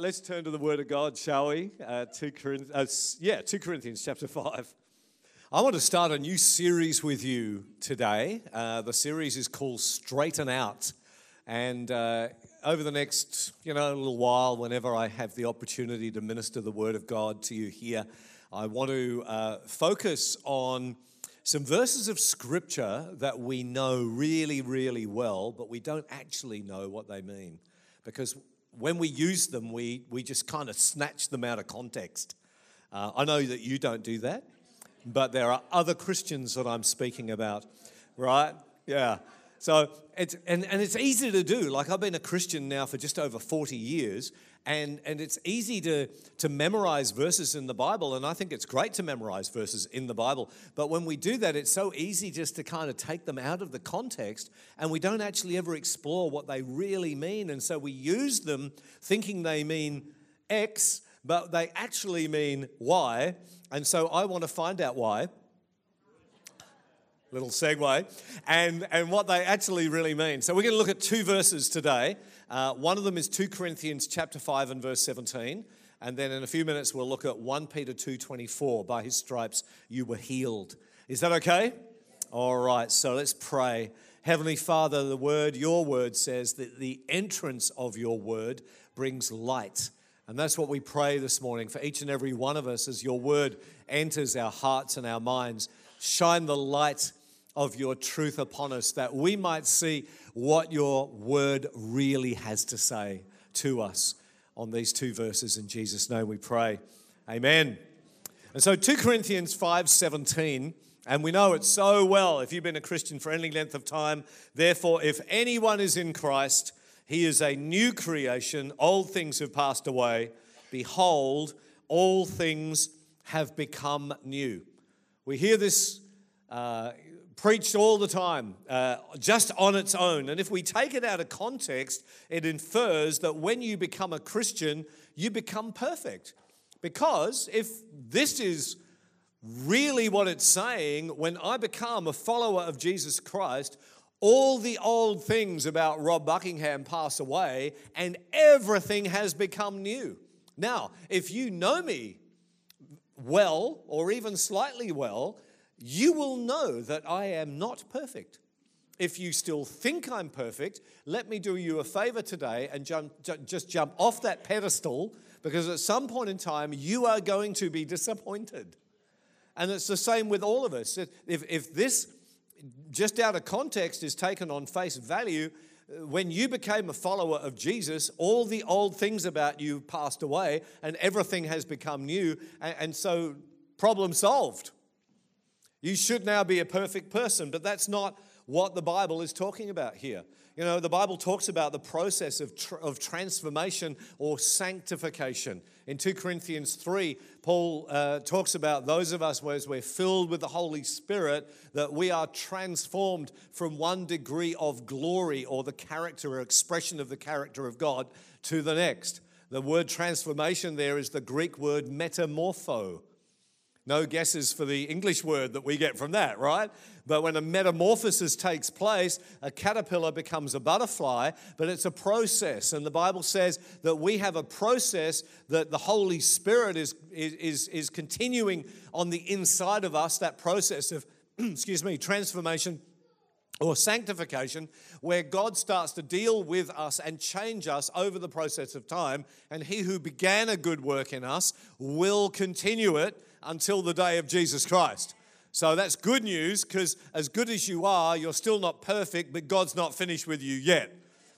Let's turn to the Word of God, shall we? 2 Corinthians chapter 5. I want to start a new series with you today. The series is called Straighten Out. And over the next, little while, whenever I have the opportunity to minister the Word of God to you here, I want to focus on some verses of Scripture that we know really, really well, but we don't actually know what they mean. Because when we use them, we just kind of snatch them out of context. I know that you don't do that, but there are other Christians that I'm speaking about, right? Yeah. So it's and it's easy to do. Like, I've been a Christian now for just over 40 years, and it's easy to memorize verses in the Bible, and I think it's great to memorize verses in the Bible. But when we do that, it's so easy just to kind of take them out of the context, and we don't actually ever explore what they really mean. And so we use them thinking they mean X, but they actually mean Y. And so I want to find out why. Little segue, and what they actually really mean. So we're going to look at two verses today. One of them is 2 Corinthians chapter 5 and verse 17, and then in a few minutes we'll look at 1 Peter 2:24, by his stripes you were healed. Is that okay? All right, so let's pray. Heavenly Father, your word says that the entrance of your word brings light. And that's what we pray this morning for each and every one of us as your word enters our hearts and our minds. Shine the light of your truth upon us, that we might see what your word really has to say to us on these two verses. In Jesus' name we pray. Amen. And so 2 Corinthians 5:17, and we know it so well if you've been a Christian for any length of time. Therefore, if anyone is in Christ, he is a new creation. Old things have passed away. Behold, all things have become new. We hear this preached all the time, just on its own. And if we take it out of context, it infers that when you become a Christian, you become perfect. Because if this is really what it's saying, when I become a follower of Jesus Christ, all the old things about Rob Buckingham pass away and everything has become new. Now, if you know me well, or even slightly well, you will know that I am not perfect. If you still think I'm perfect, let me do you a favor today and just jump off that pedestal, because at some point in time, you are going to be disappointed. And it's the same with all of us. If this, just out of context, is taken on face value, when you became a follower of Jesus, all the old things about you passed away and everything has become new, and so problem solved. You should now be a perfect person, but that's not what the Bible is talking about here. The Bible talks about the process of transformation or sanctification. In 2 Corinthians 3, Paul talks about those of us where we're filled with the Holy Spirit, that we are transformed from one degree of glory, or the character or expression of the character of God, to the next. The word transformation there is the Greek word metamorpho. No guesses for the English word that we get from that, right? But when a metamorphosis takes place, a caterpillar becomes a butterfly, but it's a process. And the Bible says that we have a process that the Holy Spirit is continuing on the inside of us, that process of, transformation or sanctification, where God starts to deal with us and change us over the process of time. And he who began a good work in us will continue it until the day of Jesus Christ. So that's good news, because as good as you are, you're still not perfect, but God's not finished with you yet.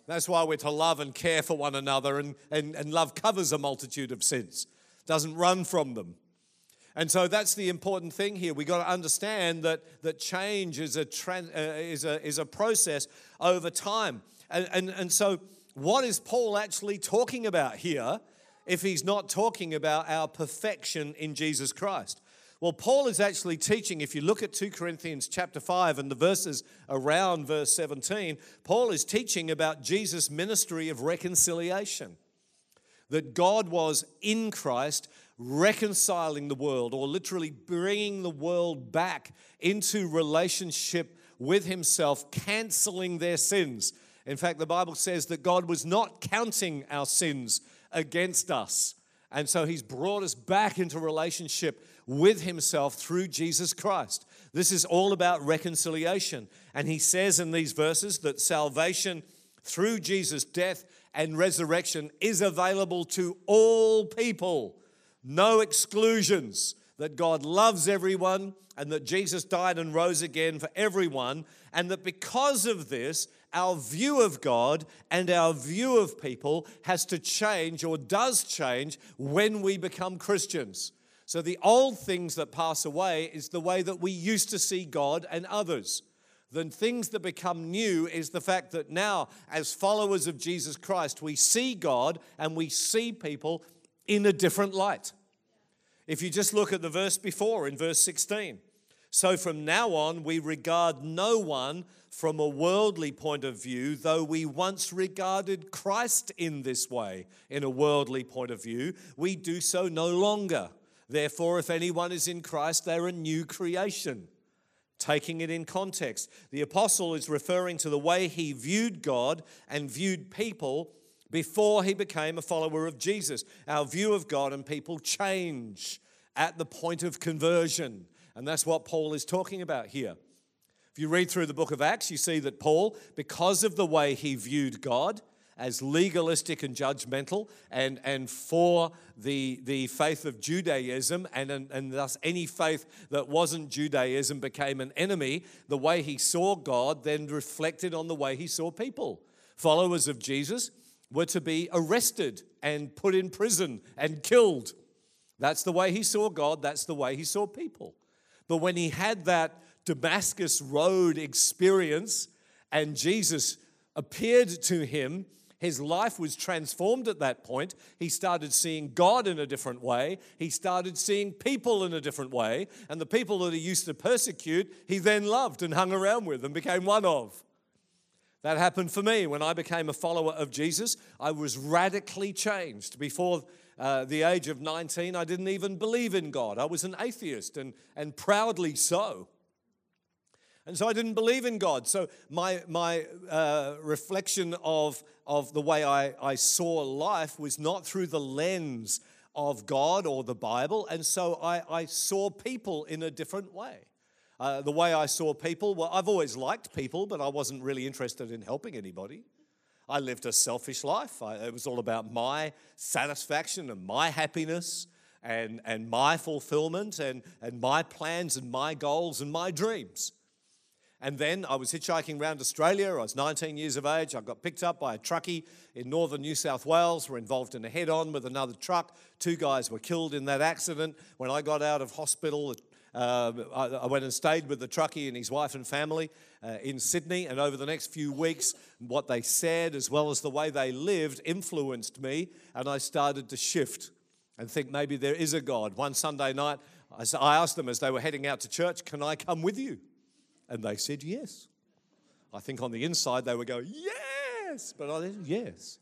That's why we're to love and care for one another, and love covers a multitude of sins, doesn't run from them. And so that's the important thing here. We've got to understand that change is a process over time. And so what is Paul actually talking about here, if he's not talking about our perfection in Jesus Christ? Well, Paul is actually teaching, if you look at 2 Corinthians chapter 5 and the verses around verse 17, Paul is teaching about Jesus' ministry of reconciliation, that God was in Christ reconciling the world, or literally bringing the world back into relationship with himself, canceling their sins. In fact, the Bible says that God was not counting our sins against us. And so he's brought us back into relationship with himself through Jesus Christ. This is all about reconciliation. And he says in these verses that salvation through Jesus' death and resurrection is available to all people. No exclusions. That God loves everyone and that Jesus died and rose again for everyone. And that because of this, our view of God and our view of people has to change or does change when we become Christians. So the old things that pass away is the way that we used to see God and others. The things that become new is the fact that now, as followers of Jesus Christ, we see God and we see people in a different light. If you just look at the verse before, in verse 16, so from now on we regard no one from a worldly point of view, though we once regarded Christ in this way, in a worldly point of view, we do so no longer. Therefore, if anyone is in Christ, they're a new creation. Taking it in context, the apostle is referring to the way he viewed God and viewed people before he became a follower of Jesus. Our view of God and people change at the point of conversion. And that's what Paul is talking about here. If you read through the book of Acts, you see that Paul, because of the way he viewed God as legalistic and judgmental and for the faith of Judaism and thus any faith that wasn't Judaism became an enemy, the way he saw God then reflected on the way he saw people. Followers of Jesus were to be arrested and put in prison and killed. That's the way he saw God. That's the way he saw people. But when he had that Damascus Road experience and Jesus appeared to him, his life was transformed at that point. He started seeing God in a different way. He started seeing people in a different way. And the people that he used to persecute, he then loved and hung around with and became one of. That happened for me. When I became a follower of Jesus, I was radically changed. Before the age of 19, I didn't even believe in God. I was an atheist and proudly so. And so I didn't believe in God. So my reflection of the way I saw life was not through the lens of God or the Bible. And so I saw people in a different way. The way I saw people, well, I've always liked people, but I wasn't really interested in helping anybody. I lived a selfish life. It was all about my satisfaction and my happiness and my fulfillment and my plans and my goals and my dreams. And then I was hitchhiking around Australia. I was 19 years of age. I got picked up by a truckie in northern New South Wales. We're involved in a head-on with another truck. 2 guys were killed in that accident. When I got out of hospital, I went and stayed with the truckie and his wife and family in Sydney, and over the next few weeks what they said as well as the way they lived influenced me, and I started to shift and think maybe there is a God. One Sunday night I asked them as they were heading out to church, can I come with you? And they said yes. I think on the inside they were going yes, but I said yes.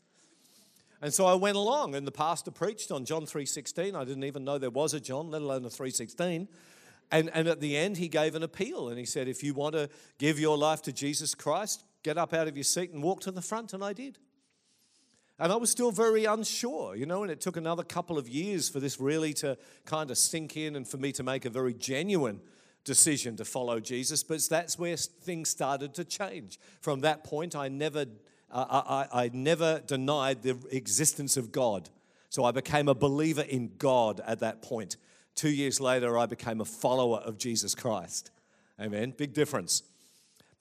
And so I went along, and the pastor preached on John 3:16. I didn't even know there was a John, let alone a 3:16. And at the end, he gave an appeal, and he said, if you want to give your life to Jesus Christ, get up out of your seat and walk to the front, and I did. And I was still very unsure, you know, and it took another couple of years for this really to kind of sink in and for me to make a very genuine decision to follow Jesus, but that's where things started to change. From that point, I never denied the existence of God, so I became a believer in God at that point. 2 years later, I became a follower of Jesus Christ. Amen. Big difference.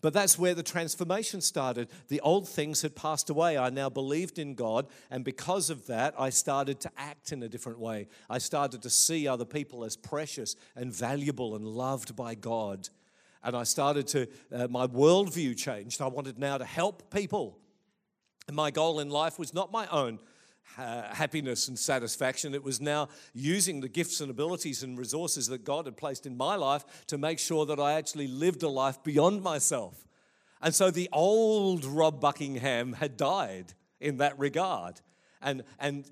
But that's where the transformation started. The old things had passed away. I now believed in God, and because of that, I started to act in a different way. I started to see other people as precious and valuable and loved by God. And I started to, my worldview changed. I wanted now to help people. And my goal in life was not my own happiness and satisfaction. It was now using the gifts and abilities and resources that God had placed in my life to make sure that I actually lived a life beyond myself. And so the old Rob Buckingham had died in that regard. and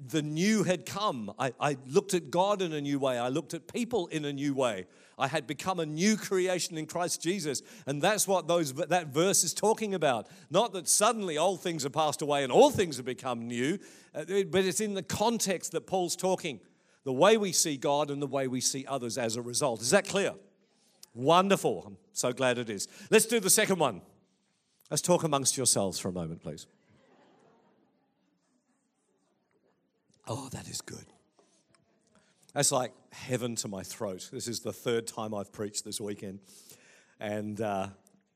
the new had come. I looked at God in a new way. I looked at people in a new way. I had become a new creation in Christ Jesus. And that's what that verse is talking about. Not that suddenly old things are passed away and all things have become new, but it's in the context that Paul's talking. The way we see God and the way we see others as a result. Is that clear? Wonderful. I'm so glad it is. Let's do the second one. Let's talk amongst yourselves for a moment, please. Oh, that is good. That's like heaven to my throat. This is the third time I've preached this weekend. And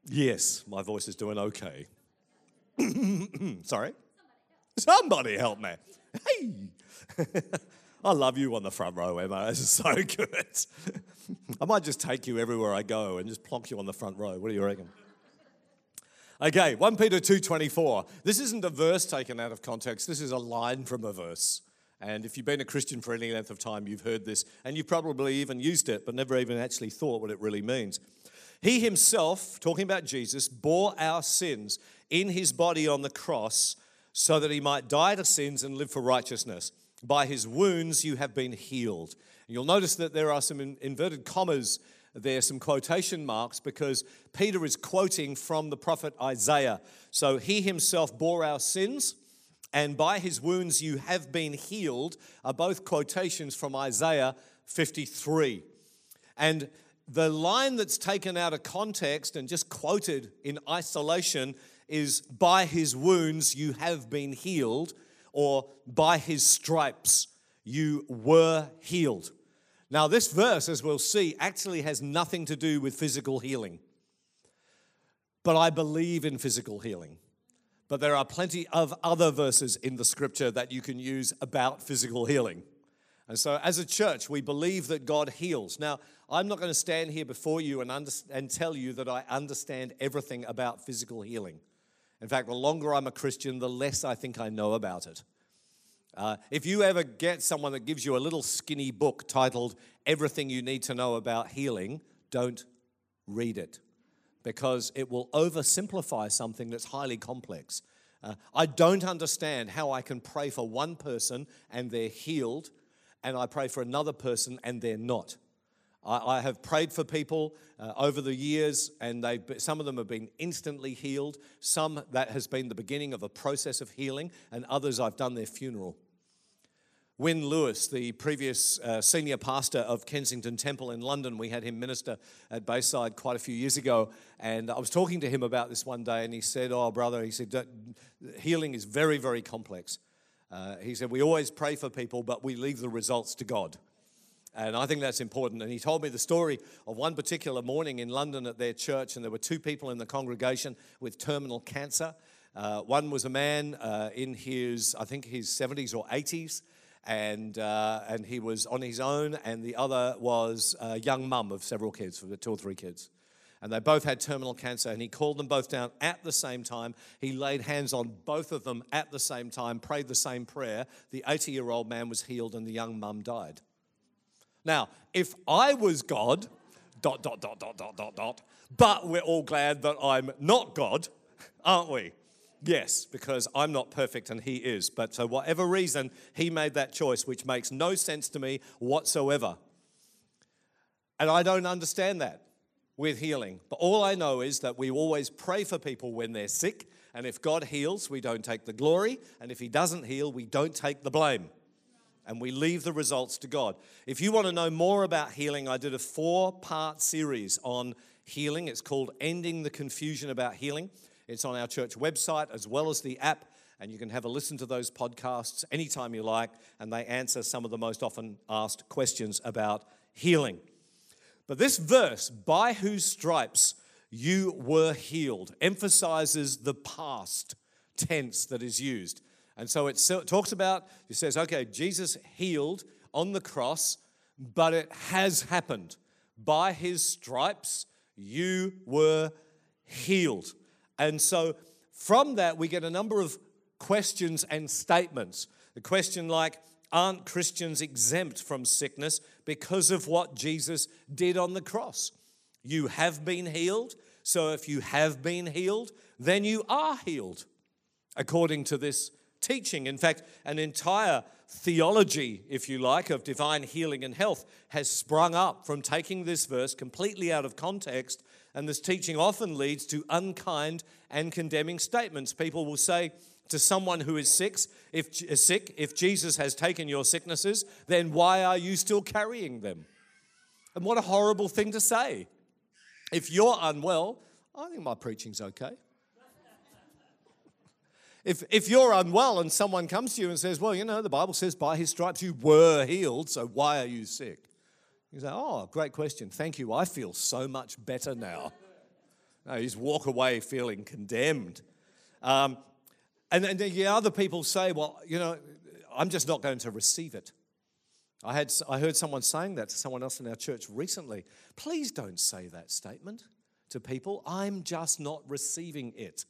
yes, my voice is doing okay. Sorry? Somebody help me. Hey! I love you on the front row, Emma. This is so good. I might just take you everywhere I go and just plonk you on the front row. What do you reckon? Okay, 1 Peter 2:24. This isn't a verse taken out of context. This is a line from a verse. And if you've been a Christian for any length of time, you've heard this. And you've probably even used it, but never even actually thought what it really means. He himself, talking about Jesus, bore our sins in his body on the cross so that he might die to sins and live for righteousness. By his wounds you have been healed. And you'll notice that there are some inverted commas there, some quotation marks, because Peter is quoting from the prophet Isaiah. So he himself bore our sins, and by his wounds you have been healed, are both quotations from Isaiah 53. And the line that's taken out of context and just quoted in isolation is, by his wounds you have been healed, or by his stripes you were healed. Now, this verse, as we'll see, actually has nothing to do with physical healing. But I believe in physical healing. But there are plenty of other verses in the scripture that you can use about physical healing. And so as a church, we believe that God heals. Now, I'm not going to stand here before you and tell you that I understand everything about physical healing. In fact, the longer I'm a Christian, the less I think I know about it. If you ever get someone that gives you a little skinny book titled Everything You Need to Know About Healing, don't read it, because it will oversimplify something that's highly complex. I don't understand how I can pray for one person and they're healed, and I pray for another person and they're not. I have prayed for people over the years, and some of them have been instantly healed. Some, that has been the beginning of a process of healing, and others, I've done their funeral. Wynne Lewis, the previous senior pastor of Kensington Temple in London, we had him minister at Bayside quite a few years ago, and I was talking to him about this one day, and he said, oh, brother, he said, healing is very, very complex. He said, we always pray for people, but we leave the results to God. And I think that's important. And he told me the story of one particular morning in London at their church, and there were two people in the congregation with terminal cancer. One was a man in his, I think his 70s or 80s, and he was on his own, and the other was a young mum of several kids, 2 or 3 kids. And they both had terminal cancer, and he called them both down at the same time. He laid hands on both of them at the same time, prayed the same prayer. The 80-year-old man was healed, and the young mum died. Now, if I was God, ... but we're all glad that I'm not God, aren't we? Yes, because I'm not perfect and he is. But for whatever reason, he made that choice, which makes no sense to me whatsoever. And I don't understand that with healing. But all I know is that we always pray for people when they're sick. And if God heals, we don't take the glory. And if he doesn't heal, we don't take the blame. And we leave the results to God. If you want to know more about healing, I did a 4-part series on healing. It's called Ending the Confusion About Healing. It's on our church website as well as the app. And you can have a listen to those podcasts anytime you like. And they answer some of the most often asked questions about healing. But this verse, by whose stripes you were healed, emphasizes the past tense that is used. And so it talks about, it says, okay, Jesus healed on the cross, but it has happened. By his stripes, you were healed. And so from that, we get a number of questions and statements. The question like, aren't Christians exempt from sickness because of what Jesus did on the cross? You have been healed. So if you have been healed, then you are healed, according to this teaching. In fact, an entire theology, if you like, of divine healing and health has sprung up from taking this verse completely out of context, and this teaching often leads to unkind and condemning statements. People will say to someone who is sick, if Jesus has taken your sicknesses, then why are you still carrying them? And what a horrible thing to say. If you're unwell, I think my preaching's okay. If you're unwell and someone comes to you and says, well, you know, the Bible says by his stripes you were healed, so why are you sick? You say, oh, great question. Thank you. I feel so much better now. No, you just walk away feeling condemned. And then the other people say, well, you know, I'm just not going to receive it. I heard someone saying that to someone else in our church recently. Please don't say that statement to people. I'm just not receiving it.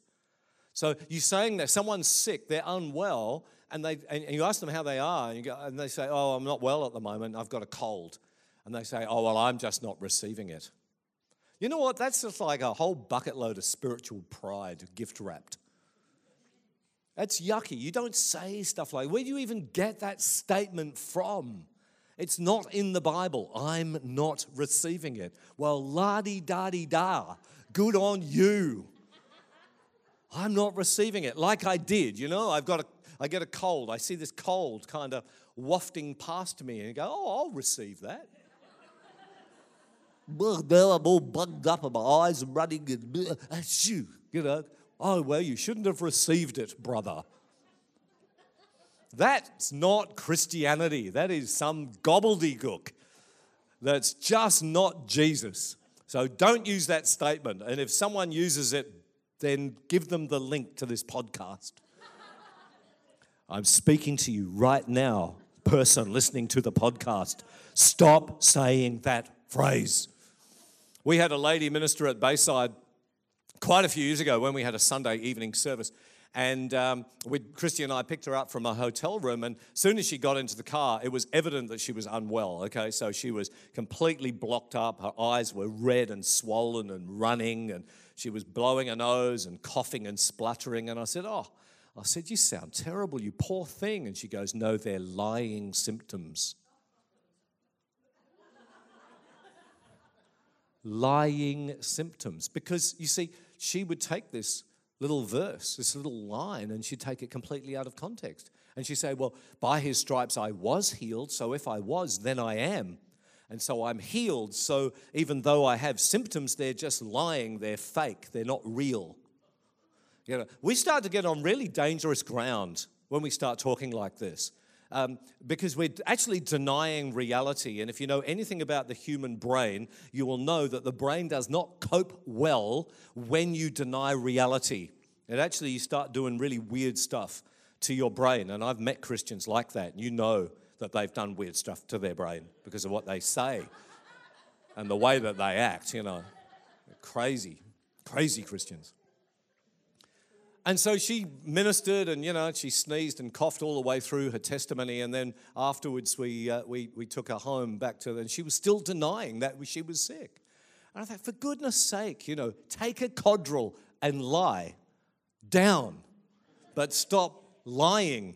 So you're saying that someone's sick, they're unwell, and you ask them how they are, and they say, oh, I'm not well at the moment, I've got a cold. And they say, oh, well, I'm just not receiving it. You know what? That's just like a whole bucket load of spiritual pride gift wrapped. That's yucky. You don't say stuff like, where do you even get that statement from? It's not in the Bible. I'm not receiving it. Well, la-di-da-di-da, good on you. I'm not receiving it like I did, you know. I get a cold. I see this cold kind of wafting past me and you go, oh, I'll receive that. Now I'm all bugged up and my eyes are running and shoo, you know. Oh, well, you shouldn't have received it, brother. That's not Christianity. That is some gobbledygook. That's just not Jesus. So don't use that statement. And if someone uses it, then give them the link to this podcast. I'm speaking to you right now, person listening to the podcast. Stop saying that phrase. We had a lady minister at Bayside quite a few years ago when we had a Sunday evening service. And Christy and I picked her up from a hotel room, and as soon as she got into the car, it was evident that she was unwell, okay? So she was completely blocked up. Her eyes were red and swollen and running, and she was blowing her nose and coughing and spluttering. And I said, you sound terrible, you poor thing. And she goes, no, they're lying symptoms. Lying symptoms. Because, you see, she would take this little verse, this little line, and she'd take it completely out of context. And she'd say, well, by his stripes I was healed, so if I was, then I am. And so I'm healed, so even though I have symptoms, they're just lying, they're fake, they're not real. You know, we start to get on really dangerous ground when we start talking like this, because we're actually denying reality. And if you know anything about the human brain, you will know that the brain does not cope well when you deny reality. And actually, you start doing really weird stuff to your brain. And I've met Christians like that. You know that they've done weird stuff to their brain because of what they say and the way that they act, you know. Crazy, crazy Christians. And so she ministered, and you know, she sneezed and coughed all the way through her testimony. And then afterwards, we took her home back to her, and she was still denying that she was sick. And I thought, for goodness' sake, you know, take a codral and lie down, but stop lying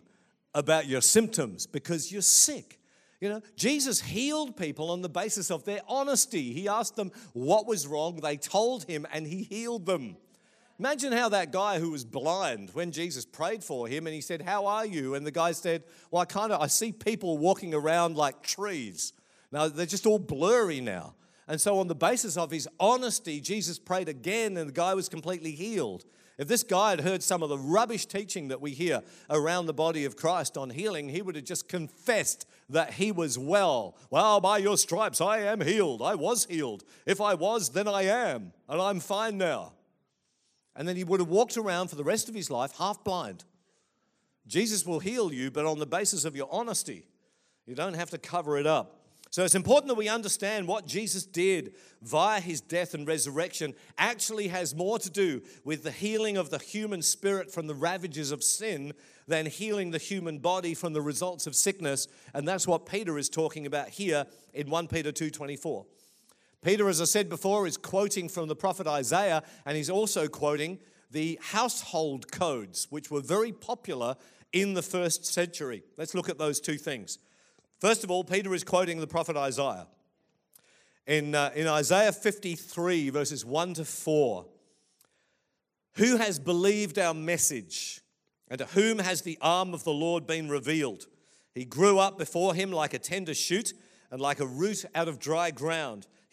about your symptoms because you're sick. You know, Jesus healed people on the basis of their honesty. He asked them what was wrong. They told him, and he healed them. Imagine how that guy who was blind, when Jesus prayed for him and he said, how are you? And the guy said, well, I see people walking around like trees. Now, they're just all blurry now. And so on the basis of his honesty, Jesus prayed again and the guy was completely healed. If this guy had heard some of the rubbish teaching that we hear around the body of Christ on healing, he would have just confessed that he was well. Well, by your stripes, I am healed. I was healed. If I was, then I am. And I'm fine now. And then he would have walked around for the rest of his life half blind. Jesus will heal you, but on the basis of your honesty. You don't have to cover it up. So it's important that we understand what Jesus did via his death and resurrection actually has more to do with the healing of the human spirit from the ravages of sin than healing the human body from the results of sickness. And that's what Peter is talking about here in 1 Peter 2:24. Peter, as I said before, is quoting from the prophet Isaiah, and he's also quoting the household codes, which were very popular in the first century. Let's look at those two things. First of all, Peter is quoting the prophet Isaiah. In Isaiah 53, verses 1 to 4, "Who has believed our message, and to whom has the arm of the Lord been revealed? He grew up before him like a tender shoot and like a root out of dry ground.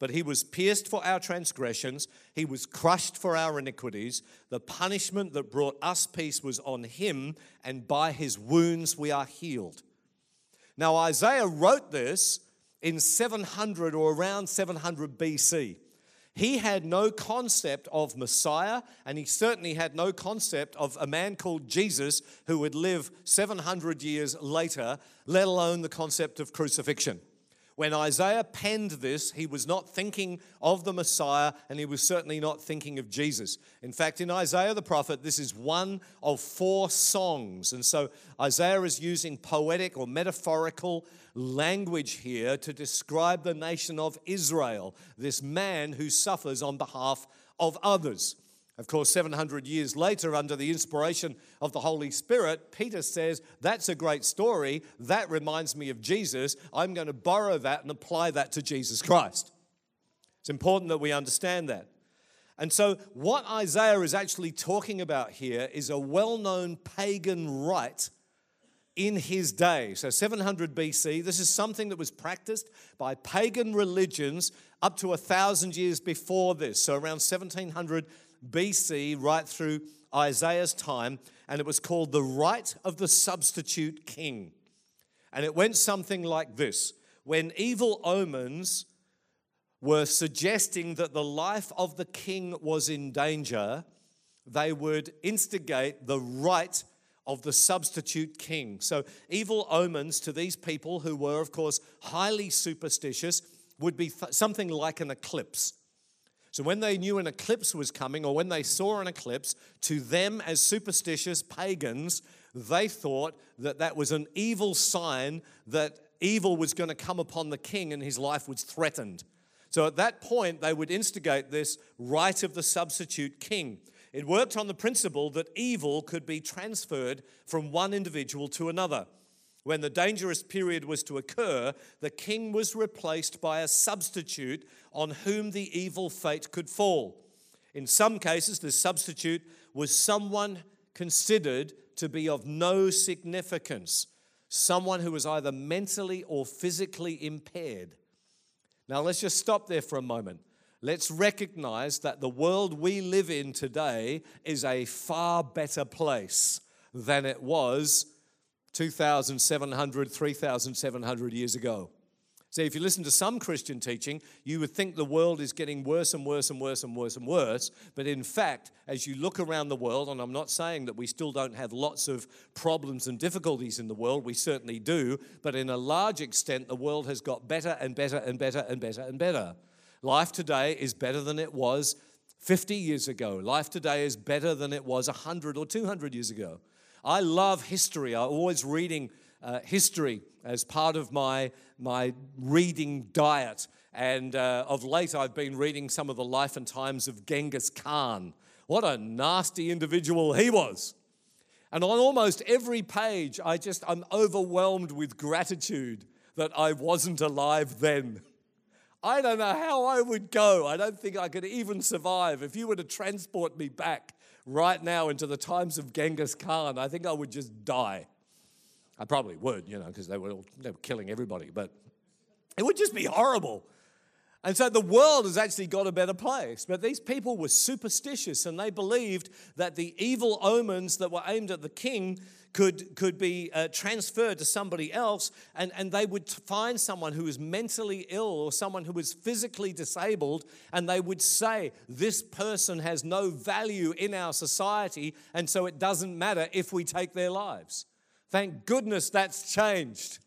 But he was pierced for our transgressions, he was crushed for our iniquities. The punishment that brought us peace was on him, and by his wounds we are healed." Now Isaiah wrote this in 700 or around 700 BC. He had no concept of Messiah, and he certainly had no concept of a man called Jesus who would live 700 years later, let alone the concept of crucifixion. When Isaiah penned this, he was not thinking of the Messiah, and he was certainly not thinking of Jesus. In fact, in Isaiah the prophet, this is one of four songs. And so Isaiah is using poetic or metaphorical language here to describe the nation of Israel, this man who suffers on behalf of others. Of course, 700 years later, under the inspiration of the Holy Spirit, Peter says, that's a great story. That reminds me of Jesus. I'm going to borrow that and apply that to Jesus Christ. It's important that we understand that. And so what Isaiah is actually talking about here is a well-known pagan rite in his day. So 700 BC, this is something that was practiced by pagan religions up to 1,000 years before this. So around 1700 BC, right through Isaiah's time, and it was called the Rite of the Substitute King. And it went something like this. When evil omens were suggesting that the life of the king was in danger, they would instigate the rite of the substitute king. So evil omens to these people, who were, of course, highly superstitious, would be something like an eclipse. So when they knew an eclipse was coming, or when they saw an eclipse, to them as superstitious pagans, they thought that that was an evil sign, that evil was going to come upon the king and his life was threatened. So at that point, they would instigate this rite of the substitute king. It worked on the principle that evil could be transferred from one individual to another. When the dangerous period was to occur, the king was replaced by a substitute on whom the evil fate could fall. In some cases, the substitute was someone considered to be of no significance, someone who was either mentally or physically impaired. Now, let's just stop there for a moment. Let's recognize that the world we live in today is a far better place than it was 2,700, 3,700 years ago. So if you listen to some Christian teaching, you would think the world is getting worse and worse and worse and worse and worse. But in fact, as you look around the world, and I'm not saying that we still don't have lots of problems and difficulties in the world, we certainly do, but in a large extent, the world has got better and better and better and better and better. Life today is better than it was 50 years ago. Life today is better than it was 100 or 200 years ago. I love history. I'm always reading history as part of my reading diet. And of late, I've been reading some of the life and times of Genghis Khan. What a nasty individual he was. And on almost every page, I'm overwhelmed with gratitude that I wasn't alive then. I don't know how I would go. I don't think I could even survive. If you were to transport me back right now into the times of Genghis Khan, I think I would just die. I probably would, because they were killing everybody. But it would just be horrible. And so the world has actually got a better place. But these people were superstitious, and they believed that the evil omens that were aimed at the king could be transferred to somebody else, and they would find someone who was mentally ill or someone who was physically disabled, and they would say, this person has no value in our society, and so it doesn't matter if we take their lives. Thank goodness that's changed,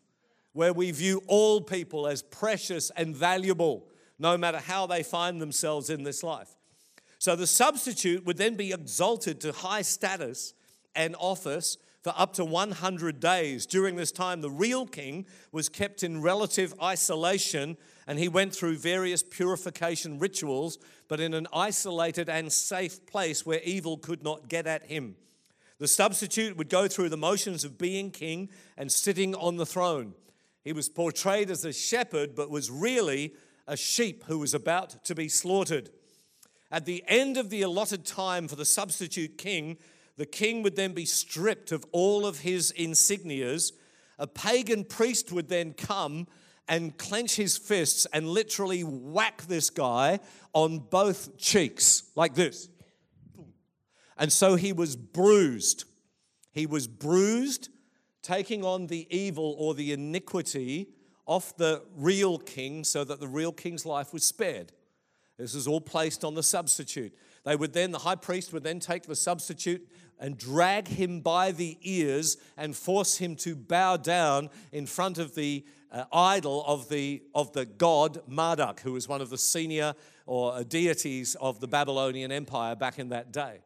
where we view all people as precious and valuable, no matter how they find themselves in this life. So the substitute would then be exalted to high status and office for up to 100 days. During this time, the real king was kept in relative isolation, and he went through various purification rituals, but in an isolated and safe place where evil could not get at him. The substitute would go through the motions of being king and sitting on the throne. He was portrayed as a shepherd, but was really a sheep who was about to be slaughtered. At the end of the allotted time for the substitute king, the king would then be stripped of all of his insignias. A pagan priest would then come and clench his fists and literally whack this guy on both cheeks like this. And so he was bruised. He was bruised, taking on the evil or the iniquity of the real king so that the real king's life was spared. This is all placed on the substitute. The high priest would then take the substitute and drag him by the ears and force him to bow down in front of the idol of the god Marduk, who was one of the senior or deities of the Babylonian Empire back in that day.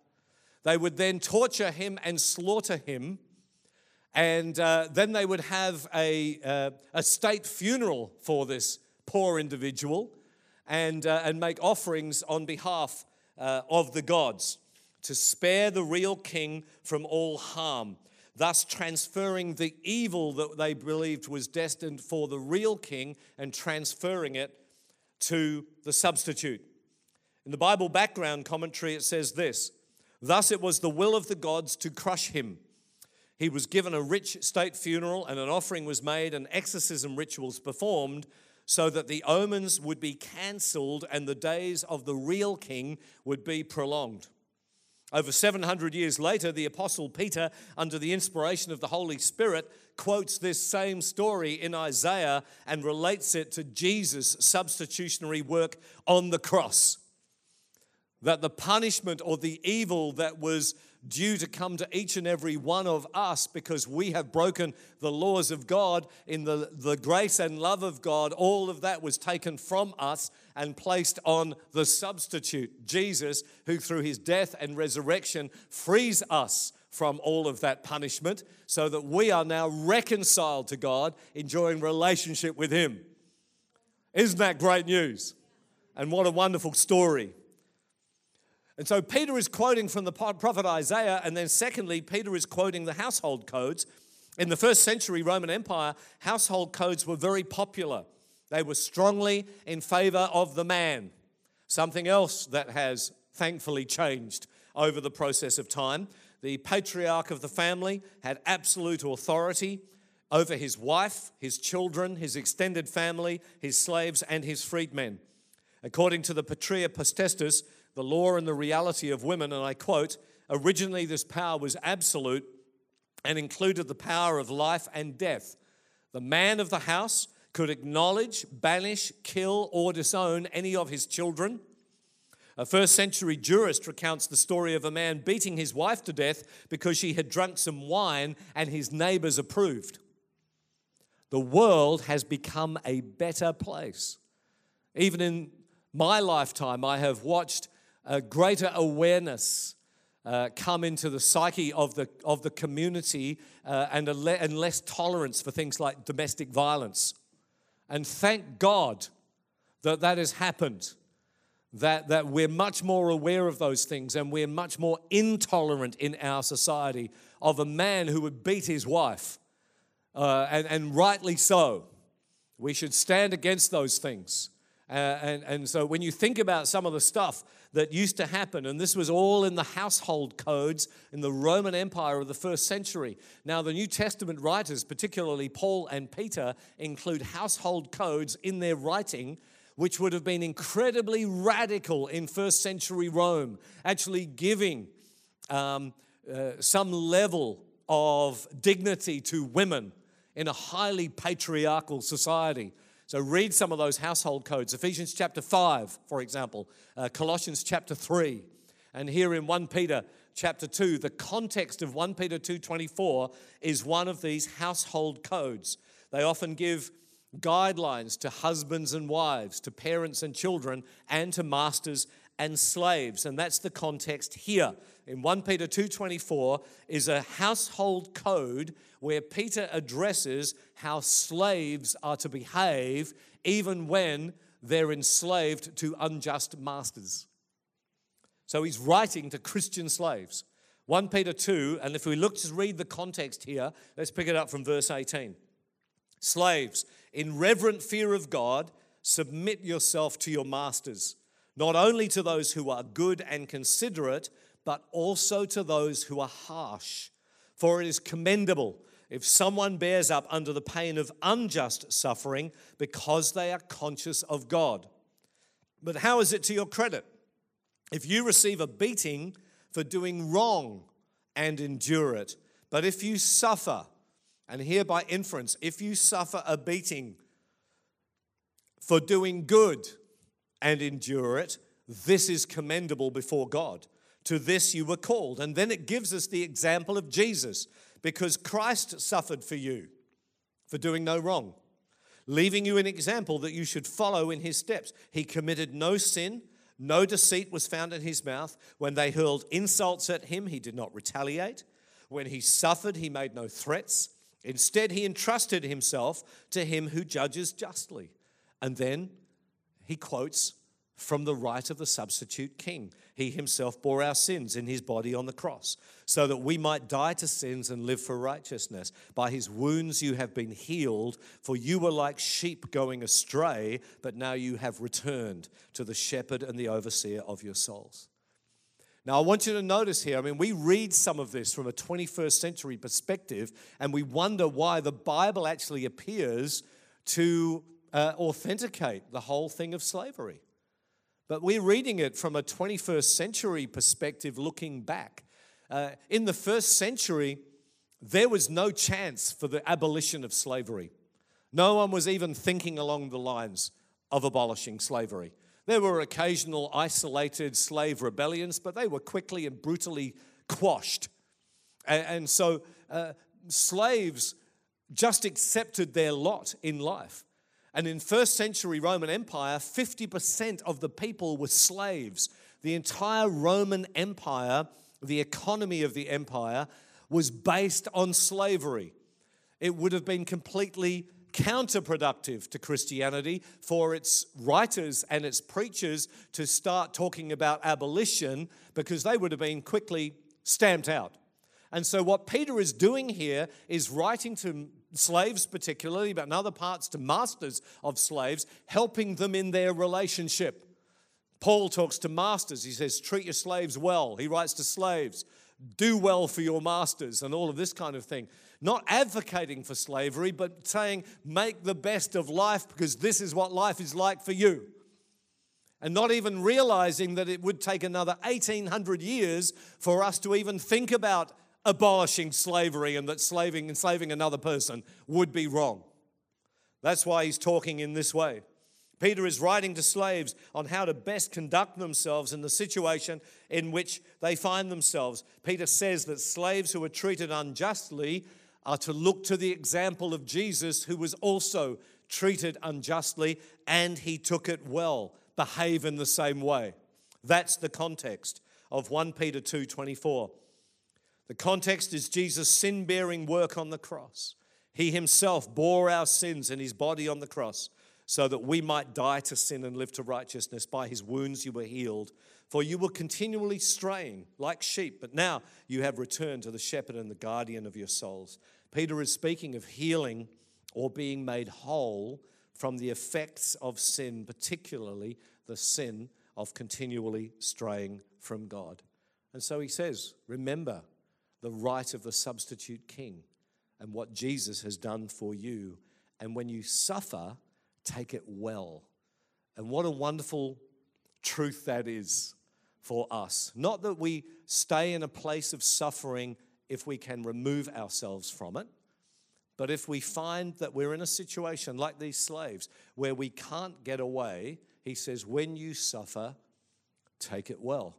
They would then torture him and slaughter him, and then they would have a state funeral for this poor individual, and make offerings on behalf of the gods to spare the real king from all harm, thus transferring the evil that they believed was destined for the real king and transferring it to the substitute. In the Bible background commentary, it says this: "Thus it was the will of the gods to crush him. He was given a rich state funeral, and an offering was made and exorcism rituals performed, so that the omens would be cancelled and the days of the real king would be prolonged." Over 700 years later, the Apostle Peter, under the inspiration of the Holy Spirit, quotes this same story in Isaiah and relates it to Jesus' substitutionary work on the cross. That the punishment or the evil that was due to come to each and every one of us because we have broken the laws of God in the grace and love of God, all of that was taken from us and placed on the substitute, Jesus, who through his death and resurrection frees us from all of that punishment so that we are now reconciled to God, enjoying relationship with him. Isn't that great news? And what a wonderful story. And so Peter is quoting from the prophet Isaiah, and then secondly, Peter is quoting the household codes. In the first century Roman Empire, household codes were very popular. They were strongly in favor of the man, something else that has thankfully changed over the process of time. The patriarch of the family had absolute authority over his wife, his children, his extended family, his slaves, and his freedmen. According to the Patria Potestas, the law and the reality of women, and I quote, "Originally this power was absolute and included the power of life and death. The man of the house could acknowledge, banish, kill, or disown any of his children." A first century jurist recounts the story of a man beating his wife to death because she had drunk some wine and his neighbors approved. The world has become a better place. Even in my lifetime, I have watched a greater awareness come into the psyche of the community and less tolerance for things like domestic violence. And thank God that has happened, that we're much more aware of those things, and we're much more intolerant in our society of a man who would beat his wife, and rightly so. We should stand against those things. And so when you think about some of the stuff that used to happen, and this was all in the household codes in the Roman Empire of the first century. Now, the New Testament writers, particularly Paul and Peter, include household codes in their writing, which would have been incredibly radical in first century Rome, actually giving some level of dignity to women in a highly patriarchal society. So read some of those household codes, Ephesians chapter 5, for example, Colossians chapter 3. And here in 1 Peter chapter 2, the context of 1 Peter 2:24 is one of these household codes. They often give guidelines to husbands and wives, to parents and children, and to masters and slaves. And that's the context here. In 1 Peter 2:24 is a household code where Peter addresses how slaves are to behave even when they're enslaved to unjust masters. So he's writing to Christian slaves. 1 Peter 2, and if we look to read the context here, let's pick it up from verse 18. Slaves, in reverent fear of God, submit yourself to your masters, not only to those who are good and considerate, but also to those who are harsh. For it is commendable if someone bears up under the pain of unjust suffering because they are conscious of God. But how is it to your credit if you receive a beating for doing wrong and endure it? But if you suffer, and here by inference, if you suffer a beating for doing good and endure it, this is commendable before God. To this you were called. And then it gives us the example of Jesus, because Christ suffered for you for doing no wrong, leaving you an example that you should follow in his steps. He committed no sin, no deceit was found in his mouth. When they hurled insults at him, he did not retaliate. When he suffered, he made no threats. Instead, he entrusted himself to him who judges justly. And then he quotes from the rite of the substitute king. He himself bore our sins in his body on the cross, so that we might die to sins and live for righteousness. By his wounds you have been healed, for you were like sheep going astray, but now you have returned to the shepherd and the overseer of your souls. Now, I want you to notice here, we read some of this from a 21st century perspective, and we wonder why the Bible actually appears to authenticate the whole thing of slavery. But we're reading it from a 21st century perspective looking back. In the first century, there was no chance for the abolition of slavery. No one was even thinking along the lines of abolishing slavery. There were occasional isolated slave rebellions, but they were quickly and brutally quashed. And so slaves just accepted their lot in life. And in first century Roman Empire, 50% of the people were slaves. The entire Roman Empire, the economy of the empire, was based on slavery. It would have been completely counterproductive to Christianity for its writers and its preachers to start talking about abolition, because they would have been quickly stamped out. And so what Peter is doing here is writing to slaves particularly, but in other parts to masters of slaves, helping them in their relationship. Paul talks to masters. He says, treat your slaves well. He writes to slaves, do well for your masters, and all of this kind of thing. Not advocating for slavery, but saying, make the best of life, because this is what life is like for you. And not even realizing that it would take another 1,800 years for us to even think about abolishing slavery, and that enslaving another person would be wrong. That's why he's talking in this way. Peter is writing to slaves on how to best conduct themselves in the situation in which they find themselves. Peter says that slaves who are treated unjustly are to look to the example of Jesus, who was also treated unjustly, and he took it well. Behave in the same way. That's the context of 1 Peter 2:24. The context is Jesus' sin-bearing work on the cross. He himself bore our sins in his body on the cross, so that we might die to sin and live to righteousness. By his wounds you were healed, for you were continually straying like sheep, but now you have returned to the shepherd and the guardian of your souls. Peter is speaking of healing or being made whole from the effects of sin, particularly the sin of continually straying from God. And so he says, remember the right of the substitute king and what Jesus has done for you. And when you suffer, take it well. And what a wonderful truth that is for us. Not that we stay in a place of suffering if we can remove ourselves from it, but if we find that we're in a situation like these slaves where we can't get away, he says, when you suffer, take it well.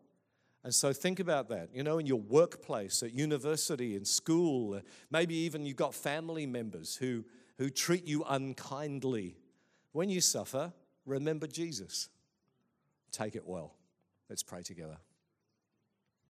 And so think about that, you know, in your workplace, at university, in school, maybe even you've got family members who treat you unkindly. When you suffer, remember Jesus. Take it well. Let's pray together.